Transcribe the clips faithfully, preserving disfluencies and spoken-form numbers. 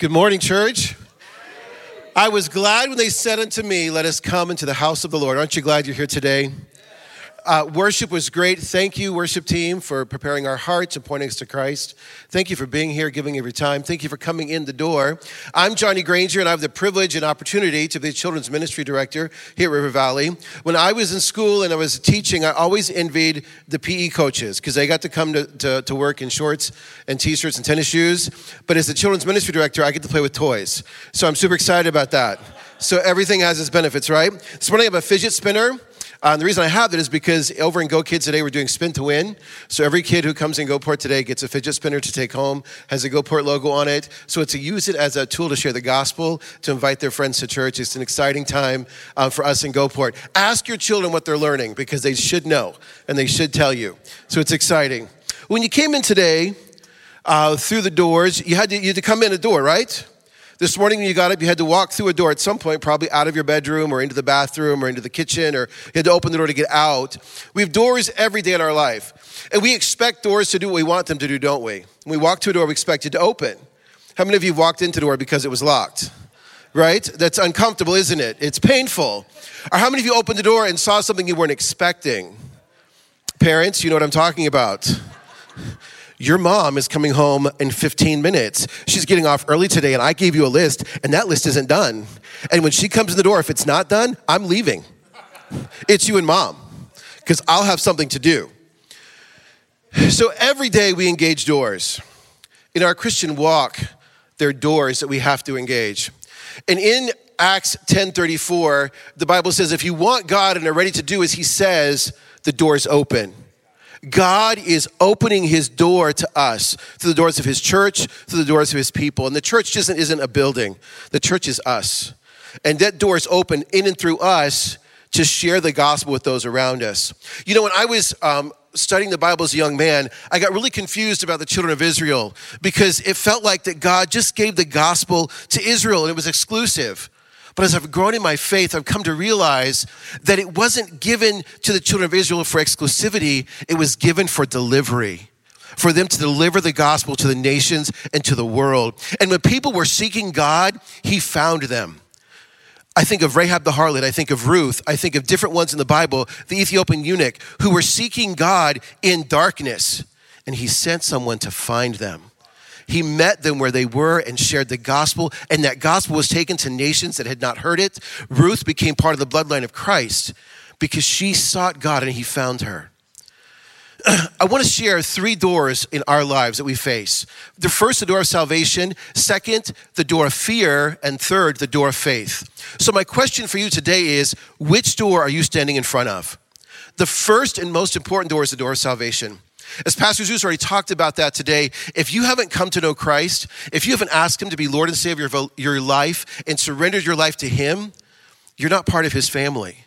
Good morning, church. I was glad when they said unto me, let us come into the house of the Lord. Aren't you glad you're here today? Uh, worship was great. Thank you, worship team, for preparing our hearts and pointing us to Christ. Thank you for being here, giving of your time. Thank you for coming in the door. I'm Johnny Grainger, and I have the privilege and opportunity to be the Children's Ministry Director here at River Valley. When I was in school and I was teaching, I always envied the P E coaches because they got to come to, to, to work in shorts and T-shirts and tennis shoes. But as the Children's Ministry Director, I get to play with toys. So I'm super excited about that. So everything has its benefits, right? This morning I have a fidget spinner. Uh, and the reason I have that is because over in GoKids today, we're doing Spin to Win. So every kid who comes in GoPort today gets a fidget spinner to take home, has a GoPort logo on it. So it's to use it as a tool to share the gospel, to invite their friends to church. It's an exciting time uh, for us in GoPort. Ask your children what they're learning because they should know and they should tell you. So it's exciting. When you came in today uh, through the doors, you had to, you had to come in a door, right? This morning when you got up, you had to walk through a door at some point, probably out of your bedroom or into the bathroom or into the kitchen, or you had to open the door to get out. We have doors every day in our life. And we expect doors to do what we want them to do, don't we? When we walk to a door, we expect it to open. How many of you walked into a door because it was locked? Right? That's uncomfortable, isn't it? It's painful. Or how many of you opened the door and saw something you weren't expecting? Parents, you know what I'm talking about. Your mom is coming home in fifteen minutes. She's getting off early today, and I gave you a list, and that list isn't done. And when she comes in the door, if it's not done, I'm leaving. It's you and mom, because I'll have something to do. So every day we engage doors. In our Christian walk, there are doors that we have to engage. And in Acts ten thirty-four, the Bible says, if you want God and are ready to do as he says, the door's open. God is opening his door to us through the doors of his church, through the doors of his people. And the church isn't, isn't a building. The church is us. And that door is open in and through us to share the gospel with those around us. You know, when I was um, studying the Bible as a young man, I got really confused about the children of Israel because it felt like that God just gave the gospel to Israel and it was exclusive. But as I've grown in my faith, I've come to realize that it wasn't given to the children of Israel for exclusivity. It was given for delivery, for them to deliver the gospel to the nations and to the world. And when people were seeking God, he found them. I think of Rahab the harlot. I think of Ruth. I think of different ones in the Bible, the Ethiopian eunuch, who were seeking God in darkness. And he sent someone to find them. He met them where they were and shared the gospel, and that gospel was taken to nations that had not heard it. Ruth became part of the bloodline of Christ because she sought God and he found her. I want to share three doors in our lives that we face. The first, the door of salvation. Second, the door of fear. And third, the door of faith. So my question for you today is, which door are you standing in front of? The first and most important door is the door of salvation. As Pastor Zeus already talked about that today, if you haven't come to know Christ, if you haven't asked him to be Lord and Savior of your life and surrendered your life to him, you're not part of his family.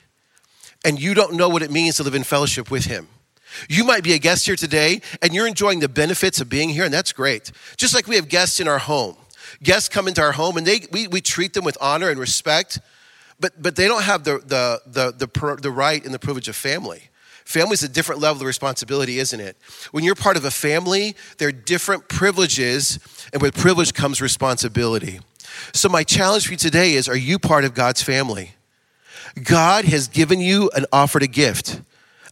And you don't know what it means to live in fellowship with him. You might be a guest here today and you're enjoying the benefits of being here, and that's great. Just like we have guests in our home. Guests come into our home and they we, we treat them with honor and respect, but, but they don't have the, the, the, the, the right and the privilege of family. Family is a different level of responsibility, isn't it? When you're part of a family, there are different privileges, and with privilege comes responsibility. So my challenge for you today is, are you part of God's family? God has given you and offered a gift,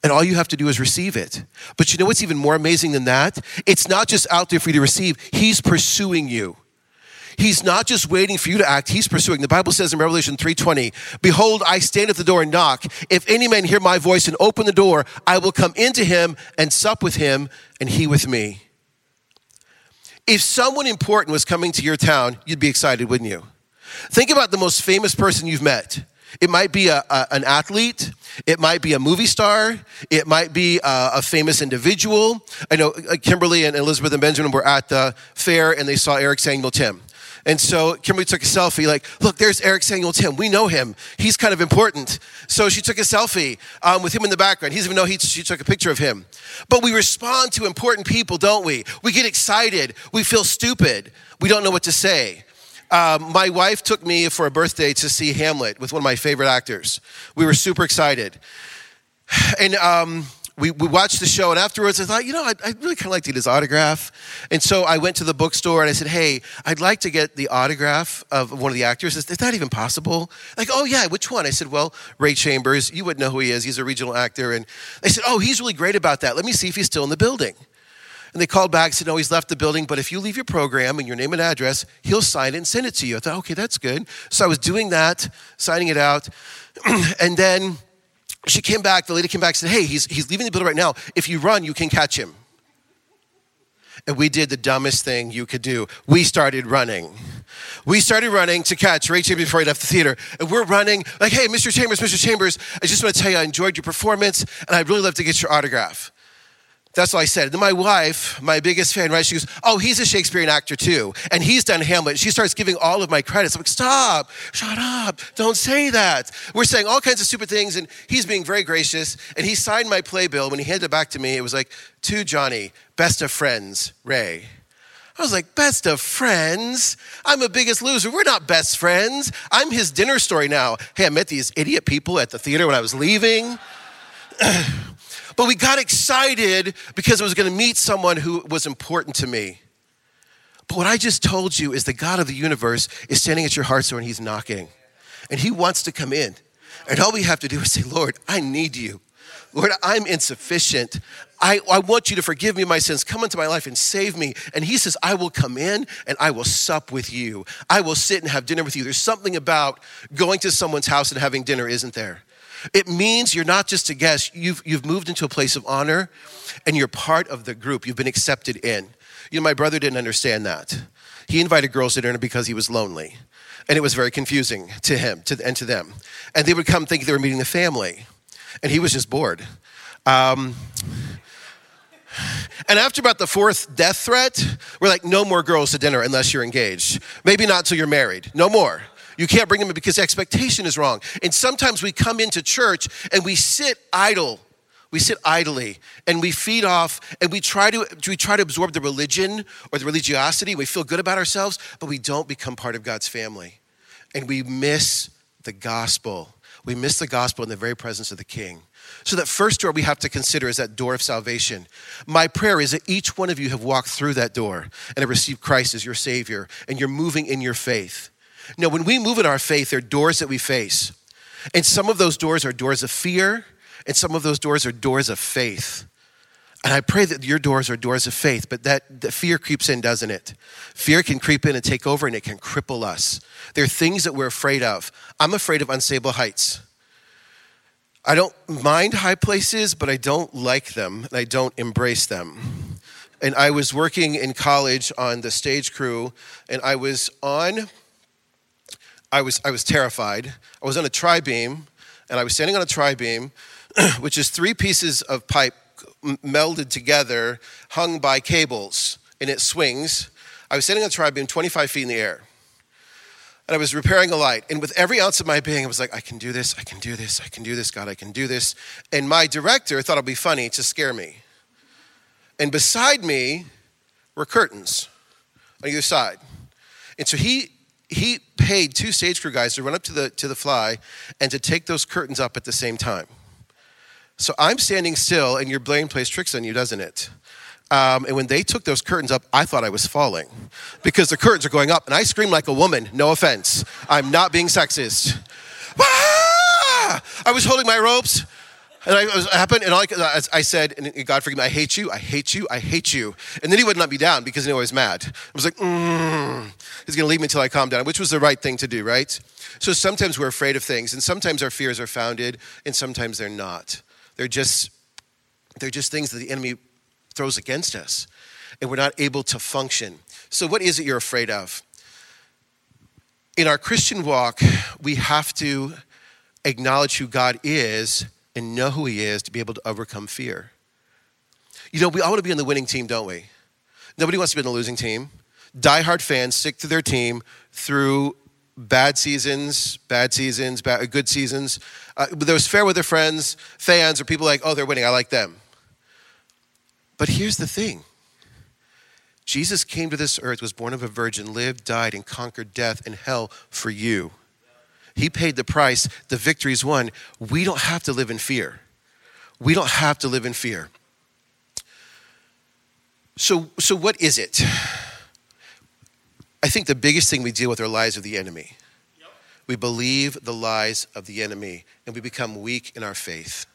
and all you have to do is receive it. But you know what's even more amazing than that? It's not just out there for you to receive. He's pursuing you. He's not just waiting for you to act. He's pursuing. The Bible says in Revelation three twenty, behold, I stand at the door and knock. If any man hear my voice and open the door, I will come into him and sup with him and he with me. If someone important was coming to your town, you'd be excited, wouldn't you? Think about the most famous person you've met. It might be a, a, an athlete. It might be a movie star. It might be a, a famous individual. I know Kimberly and Elizabeth and Benjamin were at the fair and they saw Eric Samuel Tim. And so Kimberly took a selfie like, look, there's Eric Samuel Tim. We know him. He's kind of important. So she took a selfie um, with him in the background. He doesn't even know he, she took a picture of him. But we respond to important people, don't we? We get excited. We feel stupid. We don't know what to say. Um, my wife took me for a birthday to see Hamlet with one of my favorite actors. We were super excited. And um, we, we watched the show, and afterwards I thought, you know, I'd, I'd really kind of like to get his autograph. And so I went to the bookstore and I said, hey, I'd like to get the autograph of one of the actors. Is, is that even possible? Like, oh yeah, which one? I said, well, Ray Chambers. You wouldn't know who he is. He's a regional actor. And they said, oh, he's really great about that. Let me see if he's still in the building. And they called back and said, no, he's left the building, but if you leave your program and your name and address, he'll sign it and send it to you. I thought, okay, that's good. So I was doing that, signing it out. And then she came back, the lady came back and said, hey, he's he's leaving the building right now. If you run, you can catch him. And we did the dumbest thing you could do. We started running. We started running to catch Ray Chambers before he left the theater. And we're running like, hey, Mister Chambers, Mister Chambers, I just want to tell you I enjoyed your performance and I'd really love to get your autograph. That's all I said. Then my wife, my biggest fan, right? She goes, oh, he's a Shakespearean actor too. And he's done Hamlet. She starts giving all of my credits. I'm like, stop, shut up. Don't say that. We're saying all kinds of stupid things. And he's being very gracious. And he signed my playbill. When he handed it back to me, it was like, to Johnny, best of friends, Ray. I was like, best of friends? I'm a biggest loser. We're not best friends. I'm his dinner story now. Hey, I met these idiot people at the theater when I was leaving. But we got excited because I was going to meet someone who was important to me. But what I just told you is the God of the universe is standing at your heart door and he's knocking. And he wants to come in. And all we have to do is say, Lord, I need you. Lord, I'm insufficient. I, I want you to forgive me my sins. Come into my life and save me. And he says, I will come in and I will sup with you. I will sit and have dinner with you. There's something about going to someone's house and having dinner, isn't there? It means you're not just a guest. You've you've moved into a place of honor and you're part of the group. You've been accepted in. You know, my brother didn't understand that. He invited girls to dinner because he was lonely. And it was very confusing to him to, and to them. And they would come thinking they were meeting the family. And he was just bored. Um, and after about the fourth death threat, we're like, no more girls to dinner unless you're engaged. Maybe not till you're married. No more. You can't bring them in because the expectation is wrong. And sometimes we come into church and we sit idle. We sit idly and we feed off and we try to we try to absorb the religion or the religiosity. We feel good about ourselves, but we don't become part of God's family. And we miss the gospel. We miss the gospel in the very presence of the King. So that first door we have to consider is that door of salvation. My prayer is that each one of you have walked through that door and have received Christ as your Savior and you're moving in your faith. No, when we move in our faith, there are doors that we face. And some of those doors are doors of fear, and some of those doors are doors of faith. And I pray that your doors are doors of faith, but that the fear creeps in, doesn't it? Fear can creep in and take over, and it can cripple us. There are things that we're afraid of. I'm afraid of unstable heights. I don't mind high places, but I don't like them, and I don't embrace them. And I was working in college on the stage crew, and I was on... I was I was terrified. I was on a tri-beam, and I was standing on a tri-beam, which is three pieces of pipe melded together, hung by cables, and it swings. I was standing on a tri-beam twenty-five feet in the air, and I was repairing a light. And with every ounce of my being, I was like, I can do this, I can do this, I can do this, God, I can do this. And my director thought it would be funny to scare me. And beside me were curtains on either side. And so he... He paid two stage crew guys to run up to the to the fly and to take those curtains up at the same time. So I'm standing still, and your brain plays tricks on you, doesn't it? Um, and when they took those curtains up, I thought I was falling because the curtains are going up, and I screamed like a woman. No offense, I'm not being sexist. Ah! I was holding my ropes, and I was happened, and all I, I said, and God forgive me, I hate you, I hate you, I hate you. And then he wouldn't let me down because he knew I was mad. I was like, mm, he's going to leave me until I calm down, which was the right thing to do, right? So sometimes we're afraid of things, and sometimes our fears are founded, and sometimes they're not. They're just, they're just things that the enemy throws against us, and we're not able to function. So what is it you're afraid of? In our Christian walk, we have to acknowledge who God is and know who he is to be able to overcome fear. You know, we all want to be on the winning team, don't we? Nobody wants to be on the losing team. Diehard fans stick to their team through bad seasons, bad seasons, bad, good seasons. Uh, but those fair weather friends, fans, or people like, oh, they're winning, I like them. But here's the thing. Jesus came to this earth, was born of a virgin, lived, died, and conquered death and hell for you. He paid the price. The victory's won. We don't have to live in fear. We don't have to live in fear. So, so what is it? I think the biggest thing we deal with are lies of the enemy. Yep. We believe the lies of the enemy, and we become weak in our faith.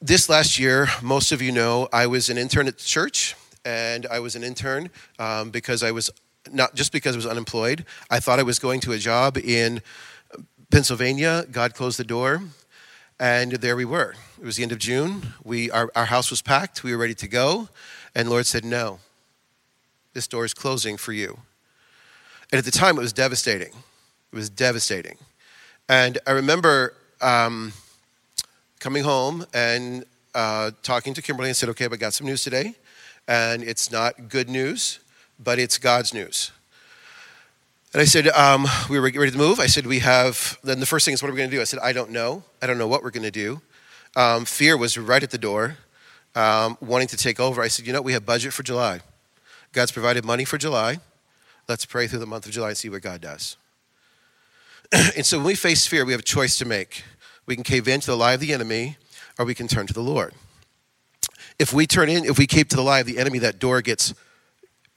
This last year, most of you know, I was an intern at the church, and I was an intern um, because I was, not just because I was unemployed. I thought I was going to a job in Pennsylvania. God closed the door, and there we were. It was the end of June. We our, our house was packed. We were ready to go, and the Lord said, no, this door is closing for you. And at the time, it was devastating. It was devastating. And I remember... Um, coming home and uh, talking to Kimberly and said, okay, but I got some news today. And it's not good news, but it's God's news. And I said, um, we were ready to move. I said, we have, then the first thing is, what are we going to do? I said, I don't know. I don't know what we're going to do. Um, fear was right at the door, um, wanting to take over. I said, you know, we have budget for July. God's provided money for July. Let's pray through the month of July and see what God does. And so when we face fear, we have a choice to make. We can cave in to the lie of the enemy, or we can turn to the Lord. If we turn in, if we cave to the lie of the enemy, that door gets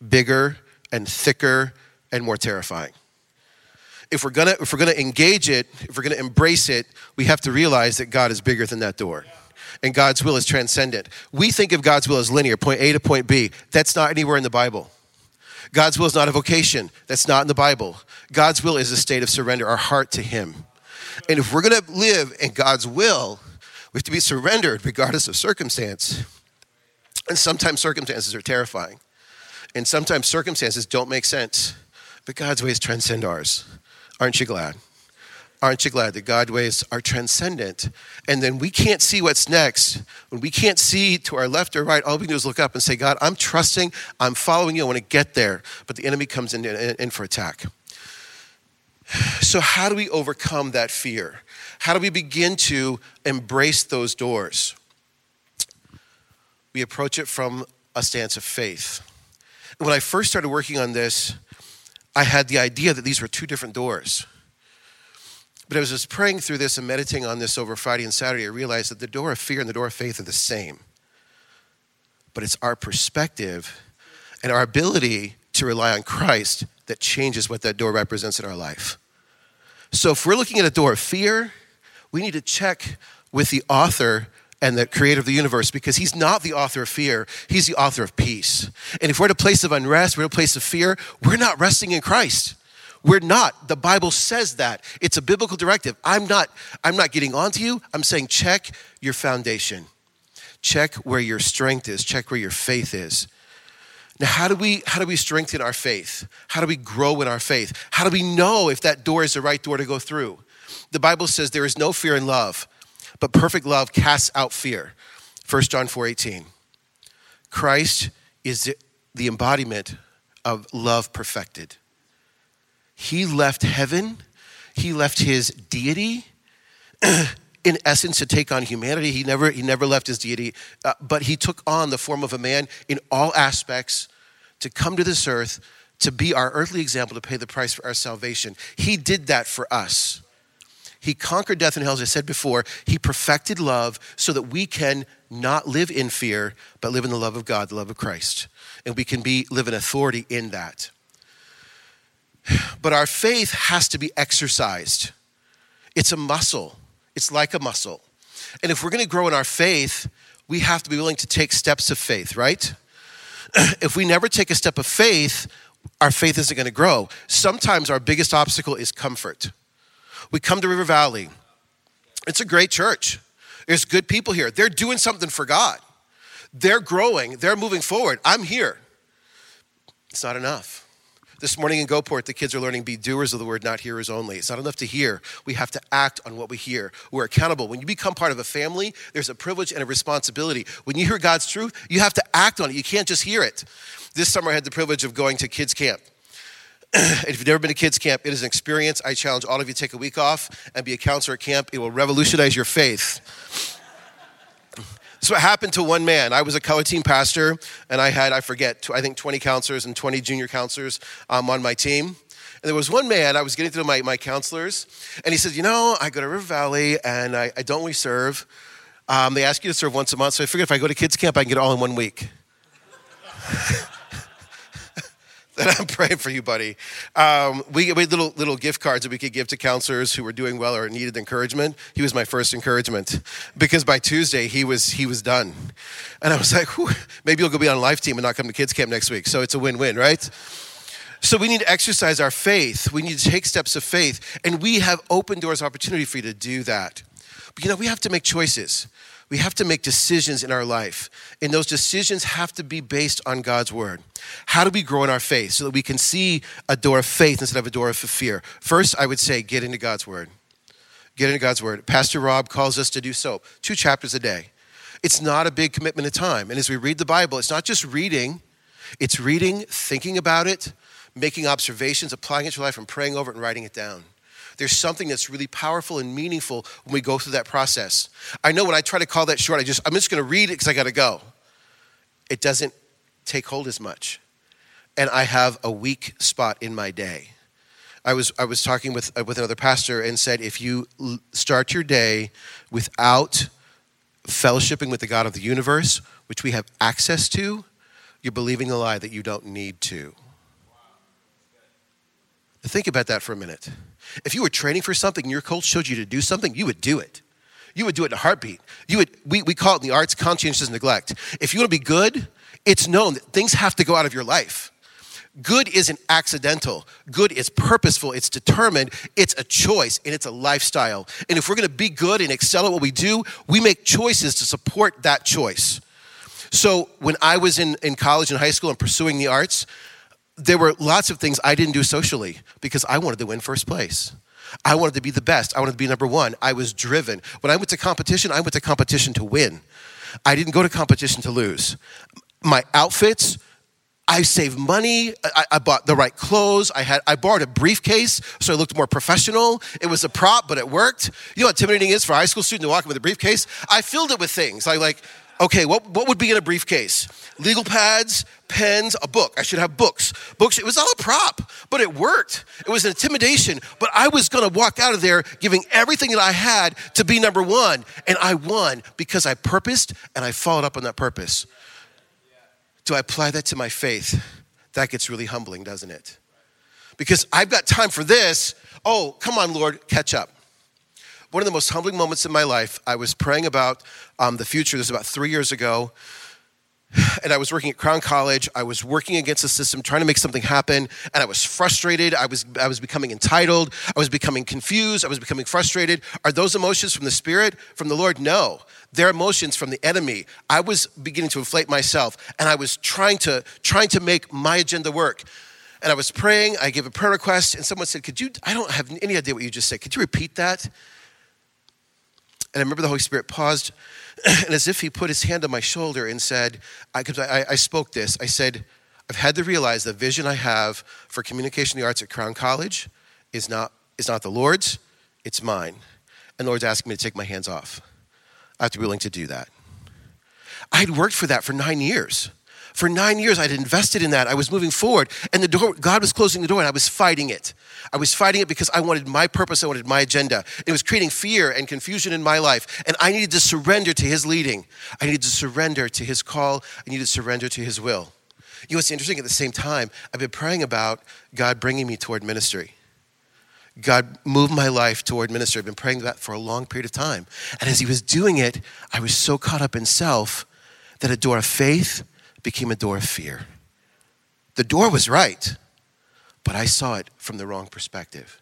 bigger and thicker and more terrifying. If we're gonna, if we're gonna engage it, if we're gonna embrace it, we have to realize that God is bigger than that door, and God's will is transcendent. We think of God's will as linear, point A to point B. That's not anywhere in the Bible. God's will is not a vocation. That's not in the Bible. God's will is a state of surrender, our heart to Him. And if we're going to live in God's will, we have to be surrendered regardless of circumstance. And sometimes circumstances are terrifying. And sometimes circumstances don't make sense. But God's ways transcend ours. Aren't you glad? Aren't you glad that God's ways are transcendent? And then we can't see what's next. When we can't see to our left or right, all we can do is look up and say, God, I'm trusting, I'm following you, I want to get there. But the enemy comes in, in for attack. So how do we overcome that fear? How do we begin to embrace those doors? We approach it from a stance of faith. When I first started working on this, I had the idea that these were two different doors. But as I was praying through this and meditating on this over Friday and Saturday, I realized that the door of fear and the door of faith are the same. But it's our perspective and our ability to rely on Christ that changes what that door represents in our life. So if we're looking at a door of fear, we need to check with the author and the creator of the universe, because he's not the author of fear, he's the author of peace. And if we're at a place of unrest, we're at a place of fear, we're not resting in Christ. We're not. The Bible says that. It's a biblical directive. I'm not, I'm not getting onto you. I'm saying check your foundation. Check where your strength is. Check where your faith is. Now, how do we how do we strengthen our faith? How do we grow in our faith? How do we know if that door is the right door to go through? The Bible says there is no fear in love, but perfect love casts out fear. First John four eighteen. Christ is the embodiment of love perfected. He left heaven, he left his deity in essence, to take on humanity. He never he never left his deity, uh, but he took on the form of a man in all aspects to come to this earth, to be our earthly example, to pay the price for our salvation. He did that for us. He conquered death and hell, as I said before. He perfected love so that we can not live in fear, but live in the love of God, the love of Christ. And we can be live in authority in that. But our faith has to be exercised. It's a muscle. It's like a muscle. And if we're going to grow in our faith, we have to be willing to take steps of faith, right? If we never take a step of faith, our faith isn't going to grow. Sometimes our biggest obstacle is comfort. We come to River Valley. It's a great church. There's good people here. They're doing something for God. They're growing. They're moving forward. I'm here. It's not enough. This morning in GoPort, the kids are learning be doers of the word, not hearers only. It's not enough to hear. We have to act on what we hear. We're accountable. When you become part of a family, there's a privilege and a responsibility. When you hear God's truth, you have to act on it. You can't just hear it. This summer, I had the privilege of going to kids camp. If you've never been to kids camp, it is an experience. I challenge all of you to take a week off and be a counselor at camp. It will revolutionize your faith. So what happened to one man. I was a color team pastor, and I had, I forget, I think twenty counselors and twenty junior counselors um, on my team. And there was one man, I was getting through my, my counselors, and he said, you know, I go to River Valley and I, I don't really serve. Um, they ask you to serve once a month, so I figured if I go to kids camp, I can get it all in one week. Then I'm praying for you, buddy. Um, we, we had little, little gift cards that we could give to counselors who were doing well or needed encouragement. He was my first encouragement because by Tuesday, he was he was done. And I was like, whew, maybe you'll go be on life team and not come to kids camp next week. So it's a win-win, right? So we need to exercise our faith. We need to take steps of faith. And we have open doors opportunity for you to do that. But, you know, we have to make choices. We have to make decisions in our life, and those decisions have to be based on God's word. How do we grow in our faith so that we can see a door of faith instead of a door of fear? First, I would say get into God's word. Get into God's word. Pastor Rob calls us to do so, two chapters a day. It's not a big commitment of time, and as we read the Bible, it's not just reading. It's reading, thinking about it, making observations, applying it to your life, and praying over it and writing it down. There's something that's really powerful and meaningful when we go through that process. I know when I try to call that short, I just, I'm just going to read it because I got to go. It doesn't take hold as much. And I have a weak spot in my day. I was I was talking with, with another pastor and said, if you start your day without fellowshipping with the God of the universe, which we have access to, you're believing a lie that you don't need to. Think about that for a minute. If you were training for something and your coach showed you to do something, you would do it. You would do it in a heartbeat. You would. We, we call it in the arts conscientious neglect. If you want to be good, it's known that things have to go out of your life. Good isn't accidental. Good is purposeful. It's determined. It's a choice, and it's a lifestyle. And if we're going to be good and excel at what we do, we make choices to support that choice. So when I was in, in college and high school and pursuing the arts, there were lots of things I didn't do socially because I wanted to win first place. I wanted to be the best. I wanted to be number one. I was driven. When I went to competition, I went to competition to win. I didn't go to competition to lose. My outfits, I saved money. I, I bought the right clothes. I had I borrowed a briefcase so I looked more professional. It was a prop, but it worked. You know what intimidating is for a high school student to walk in with a briefcase? I filled it with things. I like... Okay, what, what would be in a briefcase? Legal pads, pens, a book. I should have books. Books. It was all a prop, but it worked. It was an intimidation, but I was going to walk out of there giving everything that I had to be number one, and I won because I purposed and I followed up on that purpose. Do I apply that to my faith? That gets really humbling, doesn't it? Because I've got time for this. Oh, come on, Lord, catch up. One of the most humbling moments in my life, I was praying about um, the future. This was about three years ago. And I was working at Crown College. I was working against the system, trying to make something happen. And I was frustrated. I was I was becoming entitled. I was becoming confused. I was becoming frustrated. Are those emotions from the Spirit, from the Lord? No. They're emotions from the enemy. I was beginning to inflate myself. And I was trying to trying to make my agenda work. And I was praying. I gave a prayer request. And someone said, could you, I don't have any idea what you just said. Could you repeat that? And I remember the Holy Spirit paused, and as if he put his hand on my shoulder and said, I, I, I spoke this. I said, I've had to realize the vision I have for communication in the arts at Crown College is not, is not the Lord's, it's mine. And the Lord's asking me to take my hands off. I have to be willing to do that. I had worked for that for nine years. For nine years, I'd invested in that. I was moving forward, and the door, God was closing the door, and I was fighting it. I was fighting it because I wanted my purpose. I wanted my agenda. It was creating fear and confusion in my life, and I needed to surrender to his leading. I needed to surrender to his call. I needed to surrender to his will. You know what's interesting? At the same time, I've been praying about God bringing me toward ministry. God moved my life toward ministry. I've been praying that for a long period of time, and as he was doing it, I was so caught up in self that a door of faith became a door of fear. The door was right, but I saw it from the wrong perspective.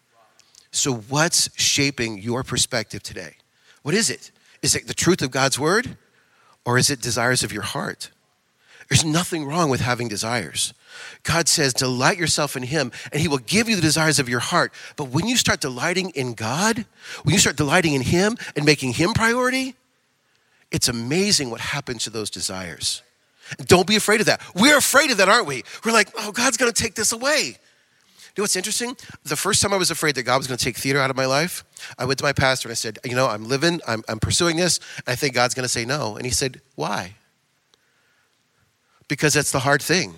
So what's shaping your perspective today? What is it? Is it the truth of God's word, or is it desires of your heart? There's nothing wrong with having desires. God says, delight yourself in him, and he will give you the desires of your heart. But when you start delighting in God, when you start delighting in him and making him priority, it's amazing what happens to those desires. Don't be afraid of that. We're afraid of that, aren't we? We're like, oh, God's going to take this away. You know what's interesting? The first time I was afraid that God was going to take theater out of my life, I went to my pastor and I said, you know, I'm living, I'm, I'm pursuing this, and I think God's going to say no. And he said, why? Because that's the hard thing.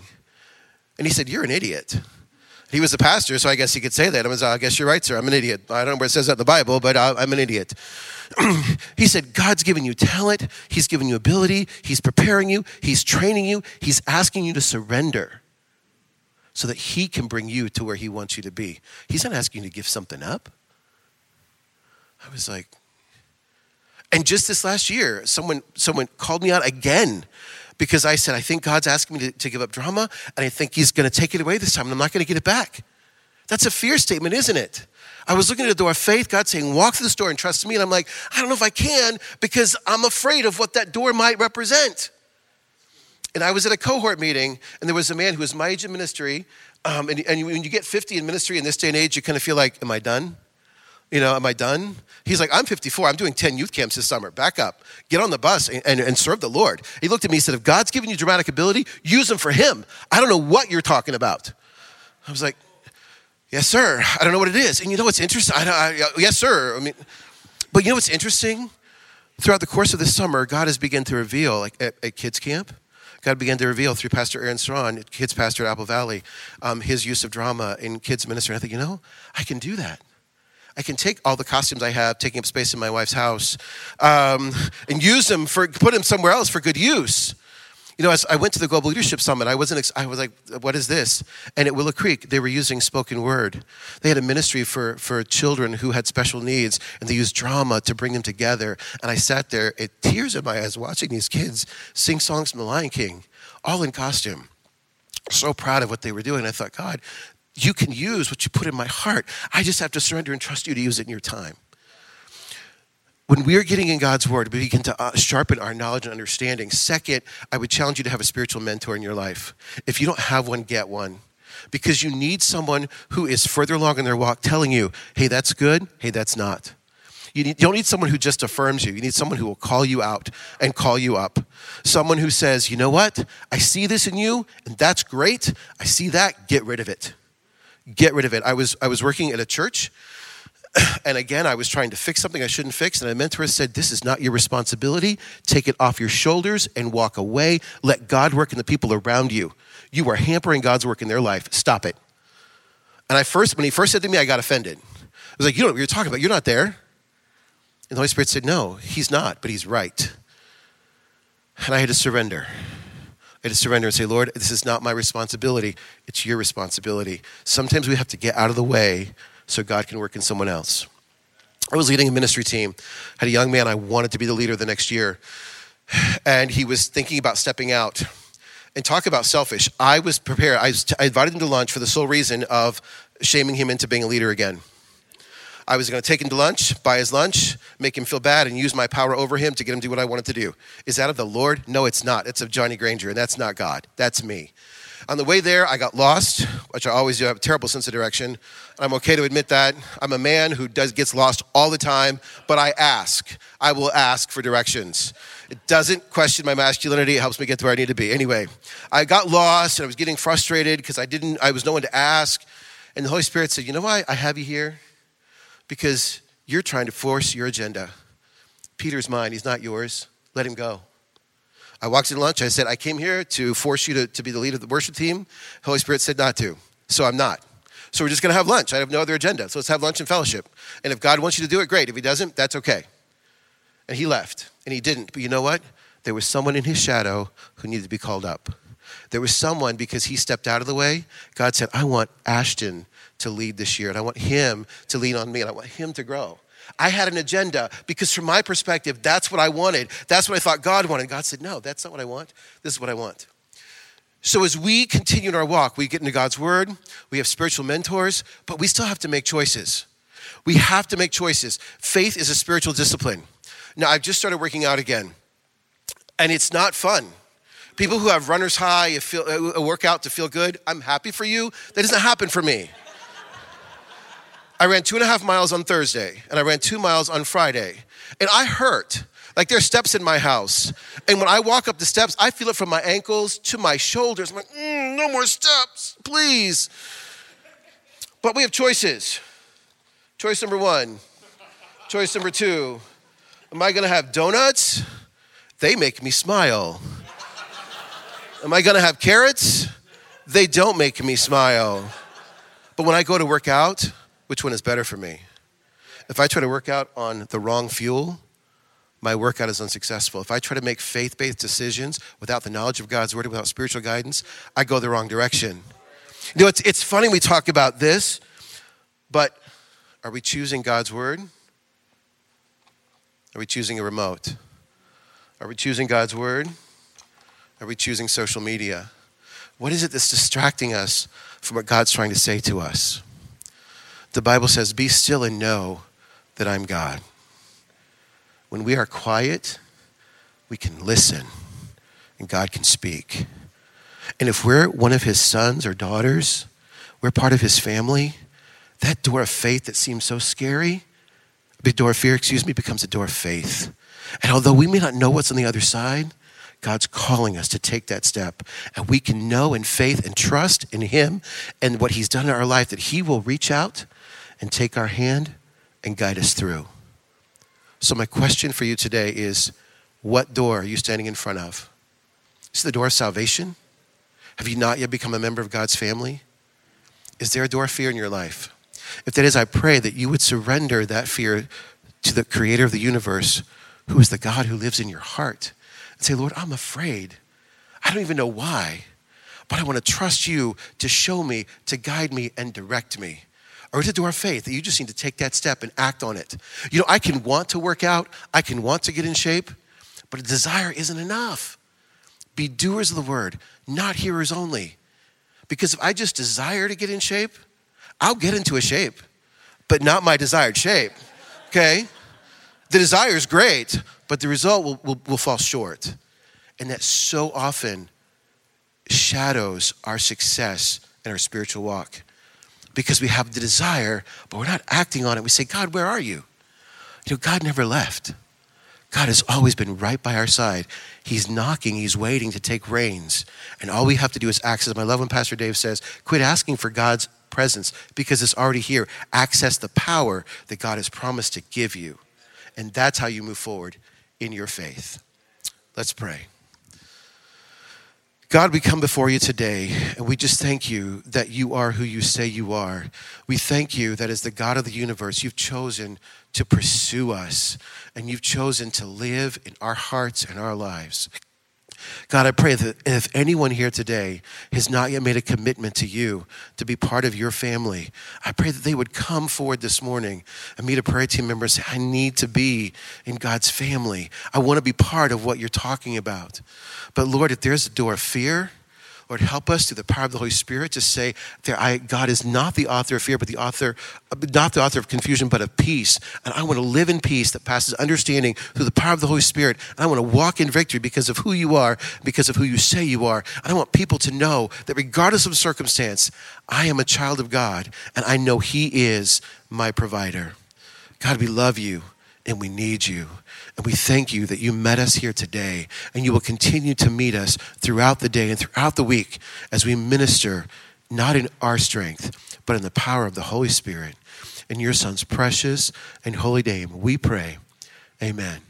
And he said, you're an idiot. He was a pastor, so I guess he could say that. I was, I guess you're right, sir. I'm an idiot. I don't know where it says that in the Bible, but I, I'm an idiot. He said, God's given you talent. He's given you ability. He's preparing you. He's training you. He's asking you to surrender so that he can bring you to where he wants you to be. He's not asking you to give something up. I was like, and just this last year, someone someone called me out again because I said, I think God's asking me to, to give up drama, and I think he's going to take it away this time, and I'm not going to get it back. That's a fear statement, isn't it? I was looking at the door of faith, God saying, walk through this door and trust me, and I'm like, I don't know if I can because I'm afraid of what that door might represent. And I was at a cohort meeting, and there was a man who was my age in ministry, um, and, and when you get fifty in ministry in this day and age, you kind of feel like, am I done? You know, am I done? He's like, I'm fifty-four. I'm doing ten youth camps this summer. Back up. Get on the bus and, and, and serve the Lord. He looked at me and said, if God's given you dramatic ability, use them for him. I don't know what you're talking about. I was like, yes, sir. I don't know what it is. And you know what's interesting? I don't, I, yes, sir. I mean, but you know what's interesting? Throughout the course of this summer, God has begun to reveal, like at, at kids camp, God began to reveal through Pastor Aaron Saron, kids pastor at Apple Valley, um, his use of drama in kids ministry. And I think, you know, I can do that. I can take all the costumes I have, taking up space in my wife's house, um, and use them for, put them somewhere else for good use. You know, as I went to the Global Leadership Summit, I wasn't, ex- I was like, what is this? And at Willow Creek, they were using spoken word. They had a ministry for, for children who had special needs, and they used drama to bring them together. And I sat there, it, tears in my eyes, watching these kids sing songs from The Lion King, all in costume. So proud of what they were doing. I thought, God, you can use what you put in my heart. I just have to surrender and trust you to use it in your time. When we're getting in God's word, we begin to sharpen our knowledge and understanding. Second, I would challenge you to have a spiritual mentor in your life. If you don't have one, get one. Because you need someone who is further along in their walk telling you, hey, that's good. Hey, that's not. You, need, you don't need someone who just affirms you. You need someone who will call you out and call you up. Someone who says, you know what? I see this in you, and that's great. I see that. Get rid of it. Get rid of it. I was I was working at a church, and again, I was trying to fix something I shouldn't fix, and a mentor said, this is not your responsibility. Take it off your shoulders and walk away. Let God work in the people around you. You are hampering God's work in their life. Stop it. And I first, when he first said to me, I got offended. I was like, you don't know what you're talking about. You're not there. And the Holy Spirit said, no, he's not, but he's right. And I had to surrender. I just surrender and say, Lord, this is not my responsibility. It's your responsibility. Sometimes we have to get out of the way so God can work in someone else. I was leading a ministry team. I had a young man I wanted to be the leader the next year. And he was thinking about stepping out. And talk about selfish. I was prepared. I, was t- I invited him to lunch for the sole reason of shaming him into being a leader again. I was going to take him to lunch, buy his lunch, make him feel bad, and use my power over him to get him to do what I wanted to do. Is that of the Lord? No, it's not. It's of Johnny Grainger, and that's not God. That's me. On the way there, I got lost, which I always do. I have a terrible sense of direction. I'm okay to admit that. I'm a man who does gets lost all the time, but I ask. I will ask for directions. It doesn't question my masculinity. It helps me get to where I need to be. Anyway, I got lost, and I was getting frustrated because I didn't. I was no one to ask. And the Holy Spirit said, you know why I have you here? Because you're trying to force your agenda. Peter's mine. He's not yours. Let him go. I walked in lunch. I said, I came here to force you to, to be the leader of the worship team. The Holy Spirit said not to. So I'm not. So we're just going to have lunch. I have no other agenda. So let's have lunch and fellowship. And if God wants you to do it, great. If he doesn't, that's okay. And he left. And he didn't. But you know what? There was someone in his shadow who needed to be called up. There was someone, because he stepped out of the way, God said, I want Ashton to lead this year, and I want him to lean on me, and I want him to grow. I had an agenda because from my perspective, that's what I wanted. That's what I thought God wanted. God said, no, that's not what I want. This is what I want. So as we continue in our walk, we get into God's word, we have spiritual mentors, but we still have to make choices. We have to make choices. Faith is a spiritual discipline. Now, I've just started working out again, and it's not fun. People who have runner's high, a, feel, a workout to feel good, I'm happy for you. That doesn't happen for me. I ran two and a half miles on Thursday, and I ran two miles on Friday. And I hurt. Like, there's steps in my house. And when I walk up the steps, I feel it from my ankles to my shoulders. I'm like, mm, no more steps, please. But we have choices. Choice number one. Choice number two. Am I going to have donuts? They make me smile. Am I going to have carrots? They don't make me smile. But when I go to work out, which one is better for me? If I try to work out on the wrong fuel, my workout is unsuccessful. If I try to make faith-based decisions without the knowledge of God's word, without spiritual guidance, I go the wrong direction. You know, it's it's funny we talk about this, but are we choosing God's word? Are we choosing a remote? Are we choosing God's word? Are we choosing social media? What is it that's distracting us from what God's trying to say to us? The Bible says, be still and know that I'm God. When we are quiet, we can listen and God can speak. And if we're one of his sons or daughters, we're part of his family, that door of faith that seems so scary, a big door of fear, excuse me, becomes a door of faith. And although we may not know what's on the other side, God's calling us to take that step. And we can know in faith and trust in him and what he's done in our life, that he will reach out and take our hand and guide us through. So my question for you today is, what door are you standing in front of? Is it the door of salvation? Have you not yet become a member of God's family? Is there a door of fear in your life? If that is, I pray that you would surrender that fear to the creator of the universe, who is the God who lives in your heart, and say, Lord, I'm afraid. I don't even know why, but I want to trust you to show me, to guide me, and direct me. Or it's a door of faith that you just need to take that step and act on it. You know, I can want to work out. I can want to get in shape, but a desire isn't enough. Be doers of the word, not hearers only. Because if I just desire to get in shape, I'll get into a shape, but not my desired shape, okay? The desire is great, but the result will, will, will fall short. And that so often shadows our success in our spiritual walk, because we have the desire, but we're not acting on it. We say, God, where are you? You know, God never left. God has always been right by our side. He's knocking, he's waiting to take reins. And all we have to do is access. I love when Pastor Dave says, quit asking for God's presence because it's already here. Access the power that God has promised to give you. And that's how you move forward in your faith. Let's pray. God, we come before you today, and we just thank you that you are who you say you are. We thank you that as the God of the universe, you've chosen to pursue us, and you've chosen to live in our hearts and our lives. God, I pray that if anyone here today has not yet made a commitment to you, to be part of your family, I pray that they would come forward this morning and meet a prayer team member and say, I need to be in God's family. I want to be part of what you're talking about. But Lord, if there's a door of fear, Lord, help us through the power of the Holy Spirit to say that God is not the author of fear, but the author, not the author of confusion, but of peace. And I want to live in peace that passes understanding through the power of the Holy Spirit. And I want to walk in victory because of who you are, because of who you say you are. And I want people to know that regardless of circumstance, I am a child of God, and I know he is my provider. God, we love you and we need you. And we thank you that you met us here today, and you will continue to meet us throughout the day and throughout the week as we minister, not in our strength, but in the power of the Holy Spirit. In your Son's precious and holy name, we pray. Amen.